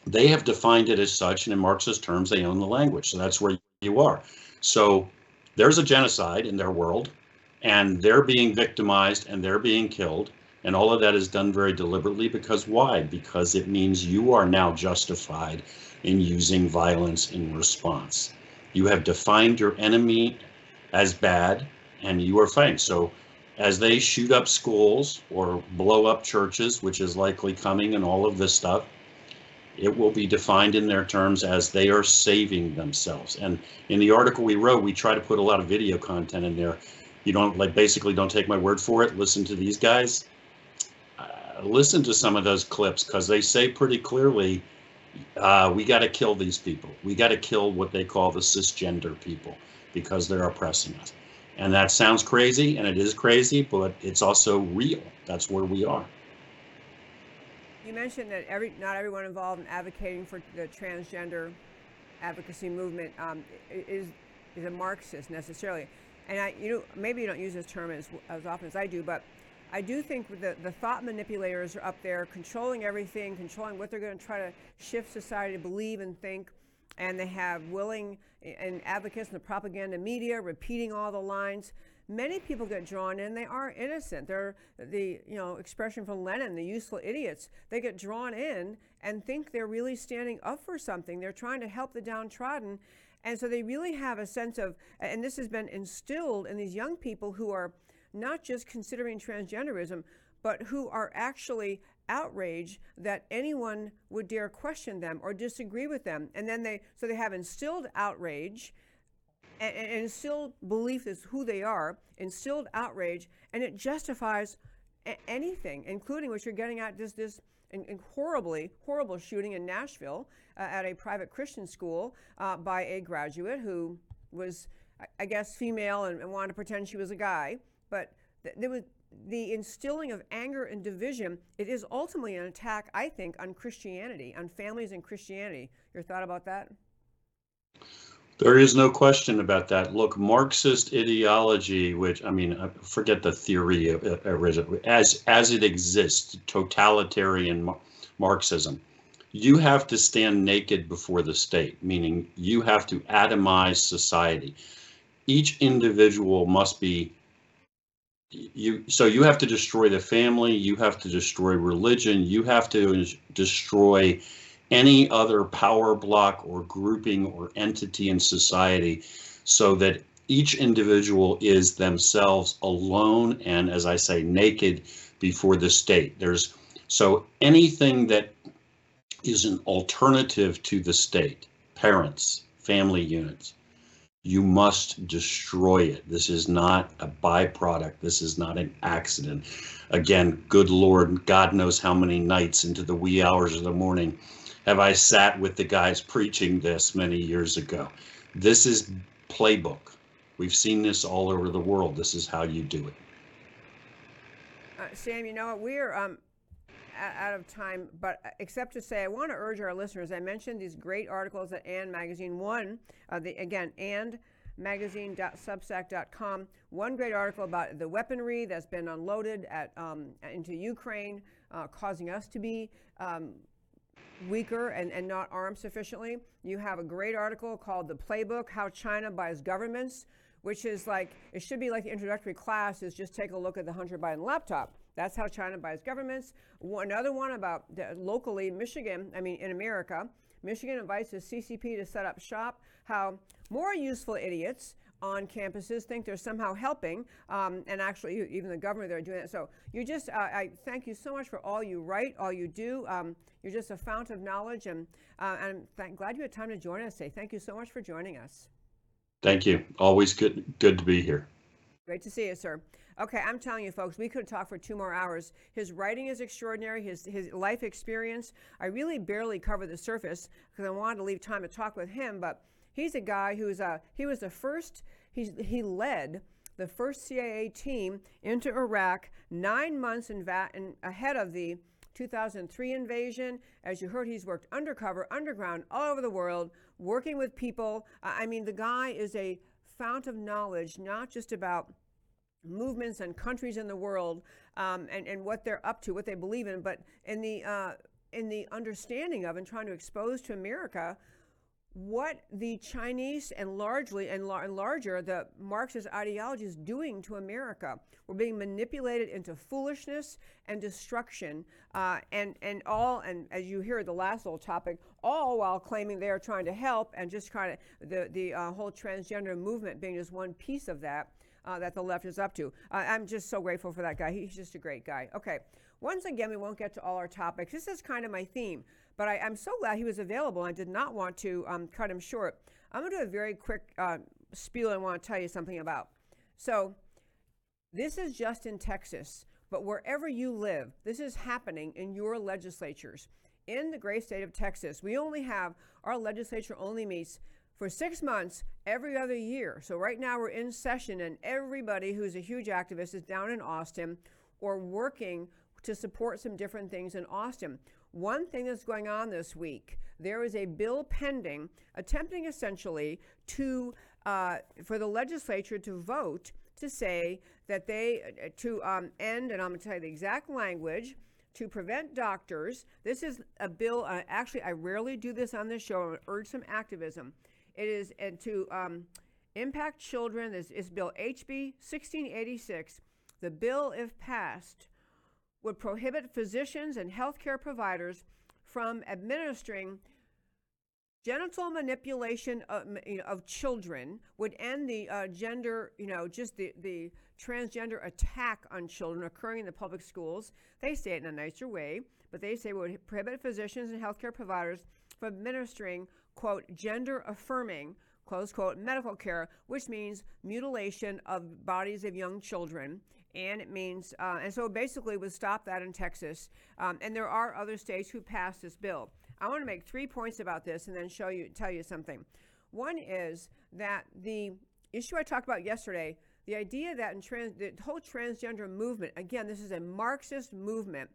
They have defined it as such, and in Marxist terms, they own the language. So that's where you are. So there's a genocide in their world, and they're being victimized and they're being killed. And all of that is done very deliberately, because why? Because it means you are now justified in using violence in response. You have defined your enemy as bad, and you are fighting. So as they shoot up schools or blow up churches, which is likely coming, and all of this stuff, it will be defined in their terms as they are saving themselves. And in the article we wrote, we try to put a lot of video content in there. You don't, like, basically don't take my word for it. Listen to these guys. Uh, listen to some of those clips, because they say pretty clearly, uh, we got to kill these people. We got to kill what they call the cisgender people, because they're oppressing us. And that sounds crazy, and it is crazy, but it's also real. That's where we are. You mentioned that every not everyone involved in advocating for the transgender advocacy movement um, is is a Marxist necessarily, and I you know maybe you don't use this term as as often as I do, but I do think the the thought manipulators are up there controlling everything, controlling what they're going to try to shift society to believe and think, and they have willing and advocates in the propaganda media repeating all the lines. Many people get drawn in. They are innocent. They're the, you know, expression from Lenin, the useful idiots. They get drawn in and think they're really standing up for something. They're trying to help the downtrodden. And so they really have a sense of, and this has been instilled in these young people who are not just considering transgenderism, but who are actually outraged that anyone would dare question them or disagree with them. And then they, so they have instilled outrage, and instilled belief is who they are, instilled outrage, and it justifies a- anything, including what you're getting at, this this and, and horribly, horrible shooting in Nashville uh, at a private Christian school uh, by a graduate who was, I guess, female and, and wanted to pretend she was a guy. But th- there was the instilling of anger and division. It is ultimately an attack, I think, on Christianity, on families and Christianity. Your thought about that? There is no question about that. Look, Marxist ideology, which, I mean, I forget the theory originally, as, as it exists, totalitarian Marxism, you have to stand naked before the state, meaning you have to atomize society. Each individual must be, you. so you have to destroy the family, you have to destroy religion, you have to destroy any other power block or grouping or entity in society so that each individual is themselves alone and, as I say, naked before the state. There's so anything that is an alternative to the state, parents, family units, you must destroy it. This is not a byproduct. This is not an accident. Again, good Lord, God knows how many nights into the wee hours of the morning have I sat with the guys preaching this many years ago. This is playbook. We've seen this all over the world. This is how you do it. Uh, Sam, you know what, we're um, out of time, but except to say, I want to urge our listeners, I mentioned these great articles at AND Magazine. One, uh, the again, AND magazine dot substack dot com. One great article about the weaponry that's been unloaded at um, into Ukraine, uh, causing us to be um, weaker and, and not armed sufficiently. You have a great article called The Playbook, How China Buys Governments, which is like, it should be like the introductory class is just take a look at the Hunter Biden laptop. That's how China buys governments. One, another one about locally, Michigan, I mean, in America, Michigan invites the C C P to set up shop, how more useful idiots on campuses think they're somehow helping, um, and actually even the government, they're doing that. So you just, uh, I thank you so much for all you write, all you do. Um, you're just a fount of knowledge, and uh, and I'm glad you had time to join us today. Thank you so much for joining us. Thank you. Always good, good to be here. Great to see you, sir. Okay, I'm telling you, folks, we could talk for two more hours. His writing is extraordinary, his his life experience. I really barely covered the surface because I wanted to leave time to talk with him, but he's a guy who's a, he was the first, he, he led the first C I A team into Iraq nine months in va- in, ahead of the two thousand three invasion. As you heard, he's worked undercover, underground, all over the world, working with people. I mean, the guy is a fount of knowledge, not just about movements and countries in the world um, and, and what they're up to, what they believe in, but in the, uh, in the understanding of and trying to expose to America what the Chinese and largely and, la- and larger the Marxist ideology is doing to America. We're being manipulated into foolishness and destruction, uh, and and all and as you hear the last little topic, all while claiming they are trying to help and just trying to the the uh, whole transgender movement being just one piece of that uh, that the left is up to. Uh, I'm just so grateful for that guy. He's just a great guy. Okay, once again we won't get to all our topics. This is kind of my theme. But I, I'm so glad he was available. I did not want to um, cut him short. I'm going to do a very quick uh, spiel I want to tell you something about. So this is just in Texas, but wherever you live, this is happening in your legislatures. In the great state of Texas, we only have, our legislature only meets for six months every other year. So right now we're in session, and everybody who's a huge activist is down in Austin or working to support some different things in Austin. One thing that's going on this week, there is a bill pending, attempting essentially to, uh, for the legislature to vote to say that they, uh, to um, end, and I'm going to tell you the exact language, to prevent doctors. This is a bill, uh, actually I rarely do this on this show, I'm going to urge some activism. It is uh, to um, impact children, this is bill H B sixteen eighty-six. The bill, if passed, would prohibit physicians and healthcare providers from administering genital manipulation of, you know, of children, would end the uh, gender, you know, just the, the transgender attack on children occurring in the public schools. They say it in a nicer way, but they say it would prohibit physicians and healthcare providers from administering, quote, gender affirming close quote, medical care, which means mutilation of bodies of young children. And it means, uh, and so basically would stop that in Texas. Um, and there are other states who passed this bill. I want to make three points about this and then show you, tell you something. One is that the issue I talked about yesterday, the idea that in trans, the whole transgender movement, again, this is a Marxist movement.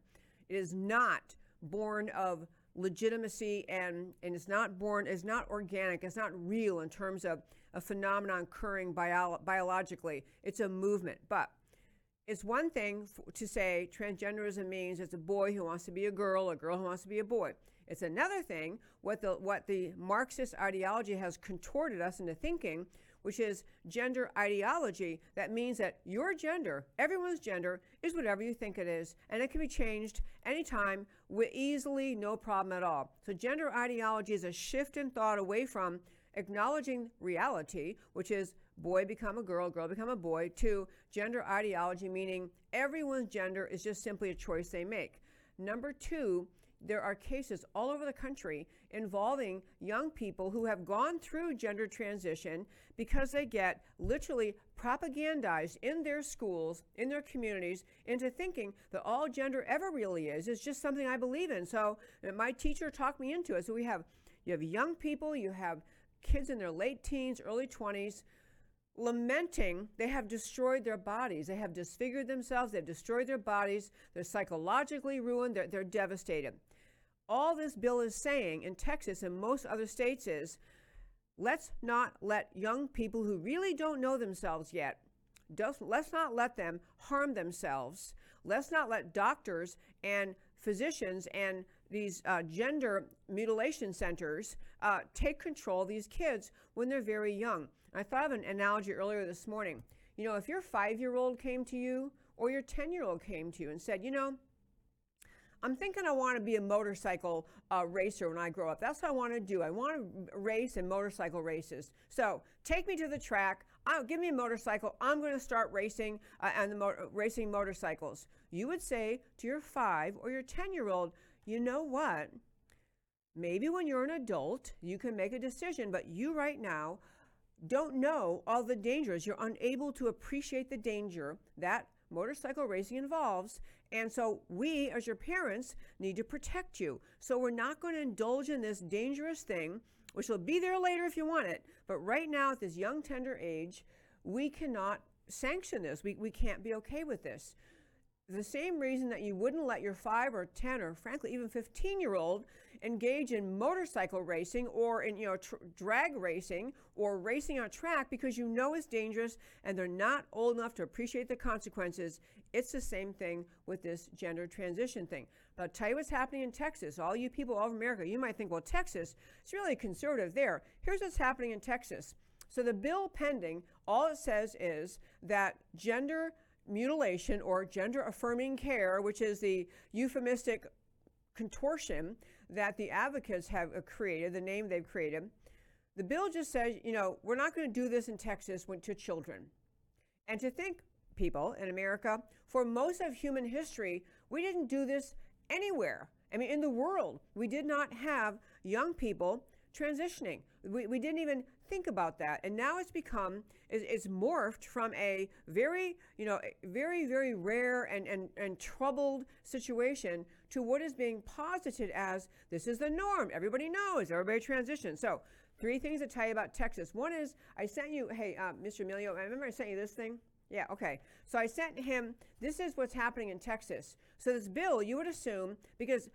It is not born of legitimacy, and, and it's not born, it's not organic, it's not real in terms of a phenomenon occurring bio, biologically. It's a movement. But it's one thing to say transgenderism means it's a boy who wants to be a girl, a girl who wants to be a boy. It's another thing what the what the Marxist ideology has contorted us into thinking, which is gender ideology. That means that your gender, everyone's gender, is whatever you think it is, and it can be changed anytime with easily, no problem at all. So gender ideology is a shift in thought away from acknowledging reality, which is boy become a girl, girl become a boy, to gender ideology, meaning everyone's gender is just simply a choice they make. Number two, there are cases all over the country involving young people who have gone through gender transition because they get literally propagandized in their schools, in their communities, into thinking that all gender ever really is, is just something I believe in. So my teacher talked me into it. So we have, you have young people, you have kids in their late teens, early twenties, lamenting they have destroyed their bodies, they have disfigured themselves, they've destroyed their bodies, they're psychologically ruined, they're, they're devastated. All this bill is saying in Texas and most other states is, let's not let young people who really don't know themselves yet, Does, let's not let them harm themselves. Let's not let doctors and physicians and these uh, gender mutilation centers uh, take control of these kids when they're very young. I thought of an analogy earlier this morning. You know, if your five-year-old came to you or your ten-year-old came to you and said, you know, I'm thinking I want to be a motorcycle uh, racer when I grow up. That's what I want to do. I want to race in motorcycle races. So take me to the track. I'll, give me a motorcycle. I'm going to start racing uh, and the mo- racing motorcycles. You would say to your five or your ten-year-old, you know what? Maybe when you're an adult, you can make a decision, but you right now don't know all the dangers. You're unable to appreciate the danger that motorcycle racing involves, and so we as your parents need to protect you. So we're not going to indulge in this dangerous thing, which will be there later if you want it, but right now at this young tender age we cannot sanction this. We, we can't be okay with this. The same reason that you wouldn't let your five or ten or frankly even fifteen year old engage in motorcycle racing or in, you know, tr- drag racing or racing on a track because you know it's dangerous and they're not old enough to appreciate the consequences. It's the same thing with this gender transition thing. But I'll tell you what's happening in Texas. All you people all over America, you might think, well, Texas, it's really conservative there. Here's what's happening in Texas. So the bill pending, all it says is that gender mutilation or gender affirming care, which is the euphemistic contortion that the advocates have created, the name they've created. The bill just says, you know, we're not going to do this in Texas to children. And to think, people in America, for most of human history, we didn't do this anywhere. I mean, in the world, we did not have young people transitioning. We, we didn't even think about that. And now it's become, it's, it's morphed from a very, you know, very, very rare and, and, and troubled situation to what is being posited as this is the norm. Everybody knows, everybody transitions. So three things to tell you about Texas. One is I sent you, hey, uh, Mister Emilio, I remember I sent you this thing. Yeah, okay. So I sent him, this is what's happening in Texas. So this bill, you would assume, because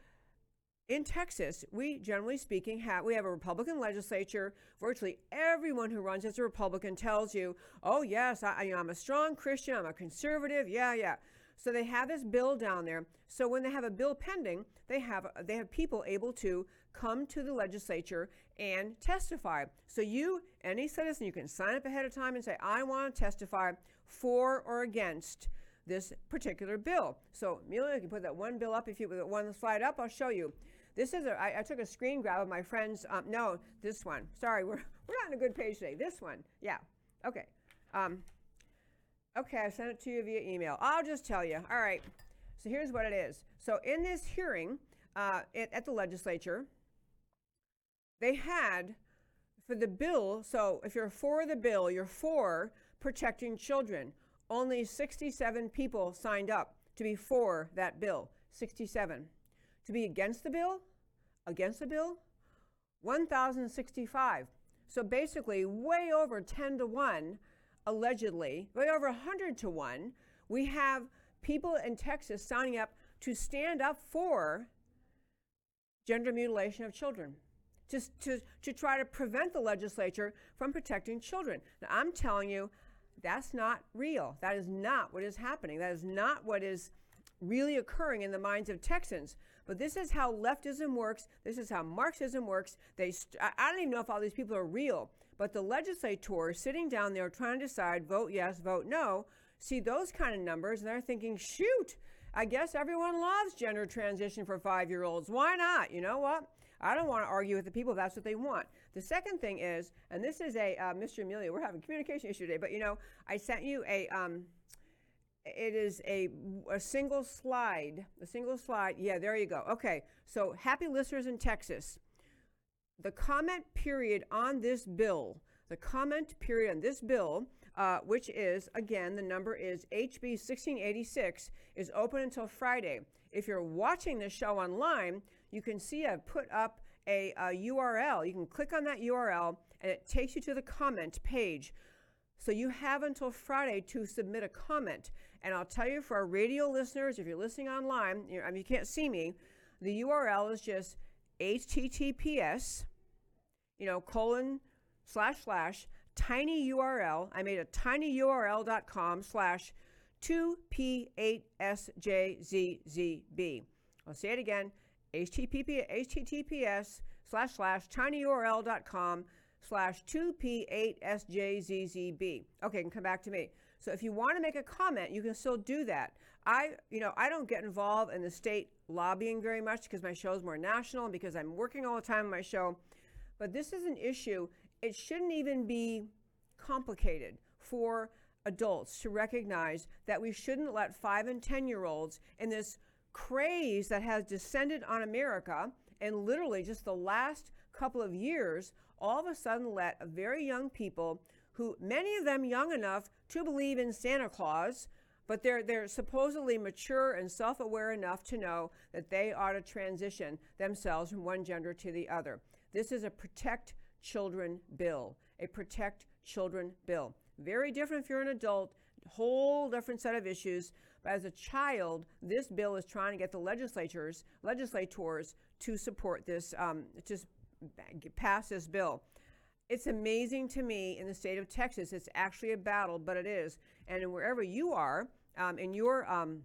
in Texas, we generally speaking have, we have a Republican legislature. Virtually everyone who runs as a Republican tells you, oh yes, I, you know, I'm a strong Christian, I'm a conservative, yeah, yeah. So they have this bill down there. So when they have a bill pending, they have they have people able to come to the legislature and testify. So you, any citizen, you can sign up ahead of time and say, I want to testify for or against this particular bill. So Amelia, you can put that one bill up, if you put one slide up, I'll show you. This is a, I, I took a screen grab of my friend's, um, no, this one. Sorry, we're we're not on a good page today. This one, yeah, okay. Um, okay, I sent it to you via email. I'll just tell you, all right. So here's what it is. So in this hearing uh, at, at the legislature, they had But the bill, so if you're for the bill, you're for protecting children. Only sixty-seven people signed up to be for that bill. sixty-seven. To be against the bill, against the bill, one thousand sixty-five. So basically, way over ten to one, allegedly, way over one hundred to one, we have people in Texas signing up to stand up for gender mutilation of children, just to, to try to prevent the legislature from protecting children. Now, I'm telling you, that's not real. That is not what is happening. That is not what is really occurring in the minds of Texans. But this is how leftism works. This is how Marxism works. They st- I don't even know if all these people are real, but the legislators sitting down there trying to decide, vote yes, vote no, see those kind of numbers, and they're thinking, shoot, I guess everyone loves gender transition for five-year-olds. Why not? You know what? I don't want to argue with the people. That's what they want. The second thing is, and this is a, uh, Mister Emilio, we're having a communication issue today, but you know, I sent you a, um, it is a, a single slide, a single slide. Yeah, there you go. Okay. So happy listeners in Texas, the comment period on this bill, the comment period on this bill, uh, which is, again, the number is H B sixteen eighty-six, is open until Friday. If you're watching this show online, you can see I've put up a, a U R L. You can click on that U R L, and it takes you to the comment page. So you have until Friday to submit a comment. And I'll tell you, for our radio listeners, if you're listening online, you know, I mean, you can't see me, the U R L is just H T T P S, you know, colon, slash slash tiny U R L. I made a tiny U R L dot com slash two P eight S J Z Z B. I'll say it again. H T T P S slash slash tiny U R L dot com slash two P eight S J Z Z B. Okay, you can come back to me. So if you want to make a comment, you can still do that. I, you know, I don't get involved in the state lobbying very much because my show is more national and because I'm working all the time on my show. But this is an issue. It shouldn't even be complicated for adults to recognize that we shouldn't let five and ten year olds in this craze that has descended on America and literally just the last couple of years, all of a sudden let very young people who, many of them young enough to believe in Santa Claus, but they're they're supposedly mature and self-aware enough to know that they ought to transition themselves from one gender to the other. This is a protect children bill, a protect children bill. Very different if you're an adult, whole different set of issues. But as a child, this bill is trying to get the legislators, legislators to support this, um, to pass this bill. It's amazing to me in the state of Texas, it's actually a battle, but it is. And wherever you are um, in your um,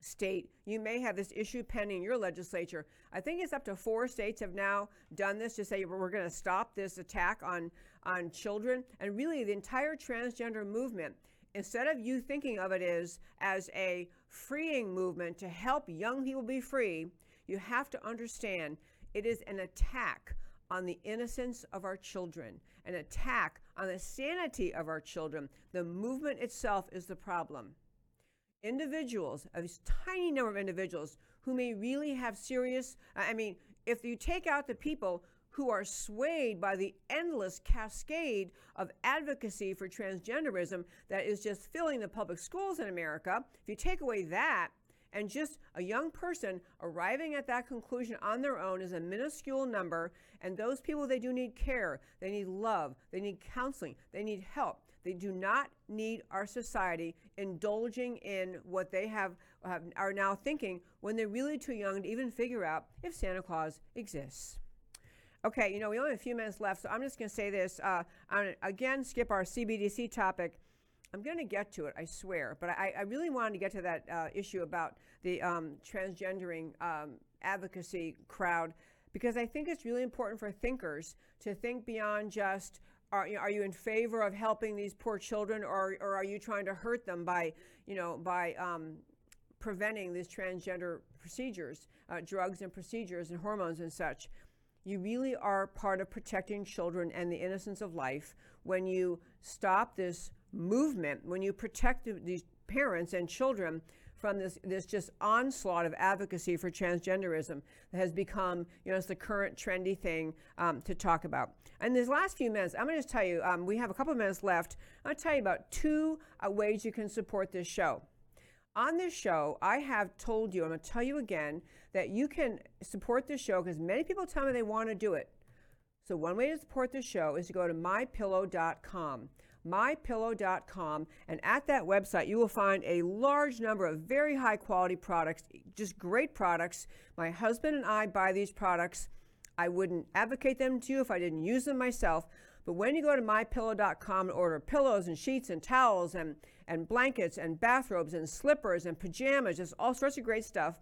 state, you may have this issue pending in your legislature. I think it's up to four states have now done this to say we're going to stop this attack on on children. And really, the entire transgender movement, instead of you thinking of it as, as a freeing movement to help young people be free, you have to understand it is an attack on the innocence of our children, an attack on the sanity of our children. The movement itself is the problem. Individuals, a tiny number of individuals who may really have serious, I mean, if you take out the people who are swayed by the endless cascade of advocacy for transgenderism that is just filling the public schools in America, if you take away that, and just a young person arriving at that conclusion on their own is a minuscule number. And those people, they do need care. They need love. They need counseling. They need help. They do not need our society indulging in what they have uh, are now thinking when they're really too young to even figure out if Santa Claus exists. Okay, you know, we only have a few minutes left, so I'm just going to say this. Uh, I'm gonna, again, skip our C B D C topic. I'm going to get to it, I swear, but I, I really wanted to get to that uh, issue about the um, transgendering um, advocacy crowd, because I think it's really important for thinkers to think beyond just, are, you know, are you in favor of helping these poor children, or, or are you trying to hurt them by, you know, by um, preventing these transgender procedures, uh, drugs and procedures and hormones and such. You really are part of protecting children and the innocence of life when you stop this movement, when you protect these parents and children from this, this just onslaught of advocacy for transgenderism that has become, you know, it's the current trendy thing um, to talk about. And these last few minutes, I'm going to just tell you, um, we have a couple of minutes left. I'm going to tell you about two uh, ways you can support this show. On this show, I have told you, I'm going to tell you again, that you can support this show because many people tell me they want to do it. So one way to support this show is to go to my pillow dot com. my pillow dot com, and at that website you will find a large number of very high quality products, just great products. My husband and I buy these products. I wouldn't advocate them to you if I didn't use them myself. But when you go to my pillow dot com and order pillows and sheets and towels and, and blankets and bathrobes and slippers and pajamas, just all sorts of great stuff.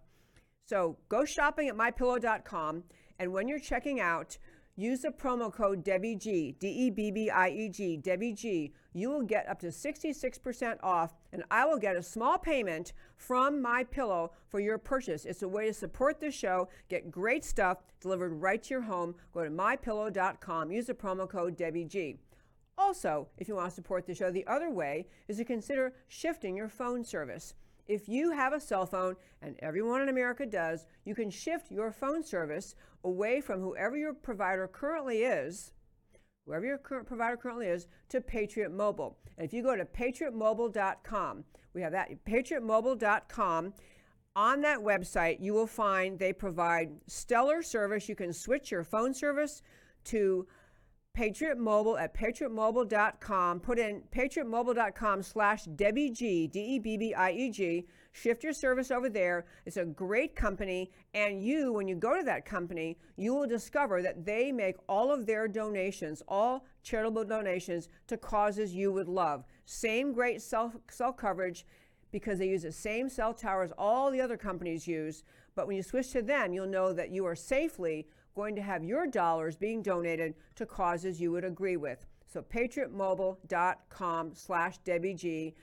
So go shopping at my pillow dot com, and when you're checking out, use the promo code Debbie G, D E B B I E G, Debbie G. You will get up to sixty-six percent off, and I will get a small payment from MyPillow for your purchase. It's a way to support the show, get great stuff delivered right to your home. Go to my pillow dot com, use the promo code Debbie G. Also, if you want to support the show, the other way is to consider shifting your phone service. If you have a cell phone, and everyone in America does, you can shift your phone service away from whoever your provider currently is, whoever your current provider currently is, to Patriot Mobile. And if you go to patriot mobile dot com, we have that, patriot mobile dot com. On that website, you will find they provide stellar service. You can switch your phone service to Patriot Mobile at patriot mobile dot com. Put in patriot mobile dot com slash Debbie G, D E B B I E G. Shift your service over there. It's a great company. And you, when you go to that company, you will discover that they make all of their donations, all charitable donations, to causes you would love. Same great cell, cell coverage, because they use the same cell towers all the other companies use. But when you switch to them, you'll know that you are safely going to have your dollars being donated to causes you would agree with. So patriot mobile dot com slash Debbie G.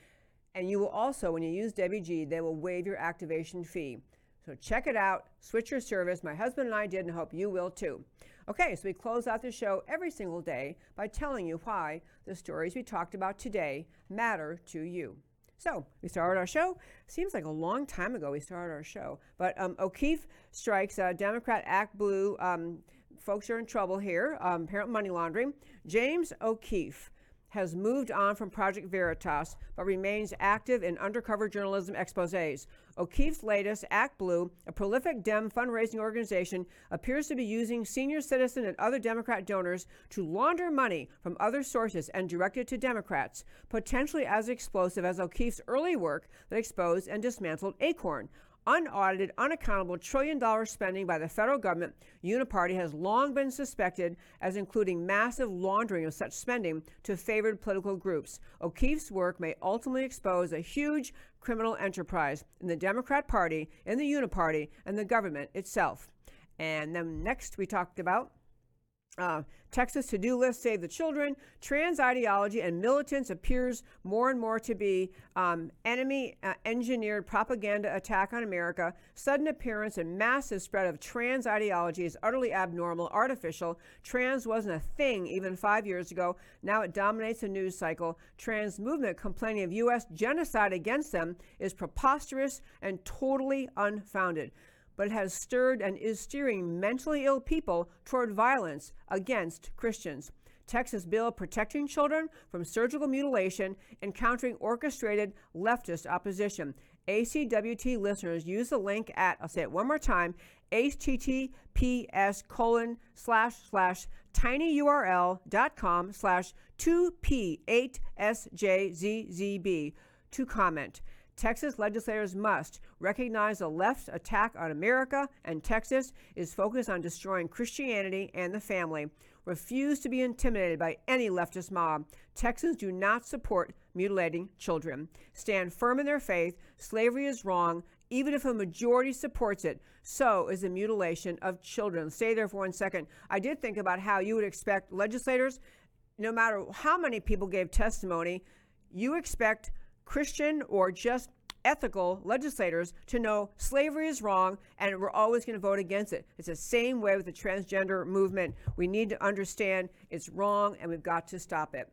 And you will also, when you use Debbie G, they will waive your activation fee. So check it out. Switch your service. My husband and I did, and hope you will too. Okay, so we close out the show every single day by telling you why the stories we talked about today matter to you. So we started our show. Seems like a long time ago we started our show. But um, O'Keefe strikes, uh, Democrat Act Blue. Um, folks are in trouble here. Um, apparent money laundering. James O'Keefe has moved on from Project Veritas, but remains active in undercover journalism exposés. O'Keefe's latest, Act Blue, a prolific Dem fundraising organization, appears to be using senior citizen and other Democrat donors to launder money from other sources and direct it to Democrats, potentially as explosive as O'Keefe's early work that exposed and dismantled Acorn. Unaudited, unaccountable trillion-dollar spending by the federal government uniparty has long been suspected as including massive laundering of such spending to favored political groups. O'Keefe's work may ultimately expose a huge criminal enterprise in the Democrat Party, in the uniparty, and the government itself. And then next we talked about Uh, Texas to-do list, save the children. Trans ideology and militants appears more and more to be um, enemy uh, engineered propaganda attack on America. Sudden appearance and massive spread of trans ideology is utterly abnormal, artificial. Trans wasn't a thing even five years ago. Now it dominates the news cycle. Trans movement complaining of U S genocide against them is preposterous and totally unfounded. But it has stirred and is steering mentally ill people toward violence against Christians. Texas bill protecting children from surgical mutilation, encountering orchestrated leftist opposition. A C W T listeners, use the link at, I'll say it one more time, https colon slash slash tinyurl.com slash 2p8sjzzb to comment. Texas legislators must recognize the left's attack on America and Texas is focused on destroying Christianity and the family. Refuse to be intimidated by any leftist mob. Texans do not support mutilating children. Stand firm in their faith. Slavery is wrong, even if a majority supports it. So is the mutilation of children. Stay there for one second. I did think about how you would expect legislators, no matter how many people gave testimony, you expect Christian or just ethical legislators to know slavery is wrong and we're always going to vote against it. It's the same way with the transgender movement. We need to understand it's wrong and we've got to stop it.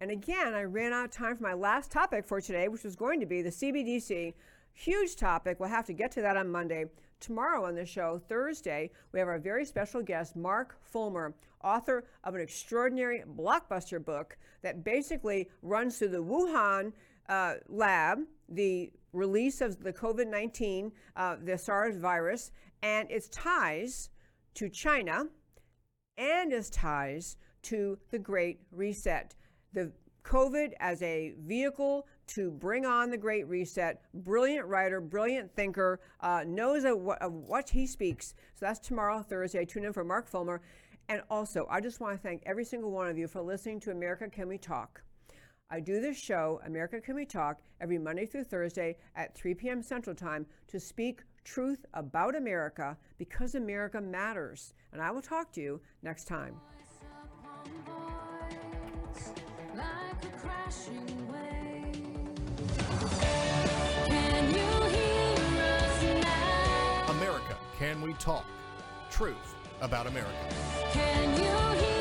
And again, I ran out of time for my last topic for today, which was going to be the C B D C. Huge topic. We'll have to get to that on Monday. Tomorrow on the show, Thursday, we have our very special guest, Mark Fulmer, author of an extraordinary blockbuster book that basically runs through the Wuhan uh, lab, the release of the COVID nineteen, uh, the SARS virus, and its ties to China and its ties to the Great Reset. The COVID as a vehicle to bring on the Great Reset. Brilliant writer, brilliant thinker, uh, knows of what, of what he speaks. So that's tomorrow, Thursday. Tune in for Mark Fulmer. And also, I just want to thank every single one of you for listening to America Can We Talk. I do this show, America Can We Talk, every Monday through Thursday at three p.m. Central Time to speak truth about America because America matters. And I will talk to you next time. Like a crashing wave. Can you hear us now? America, can we talk? Truth about America. Can you hear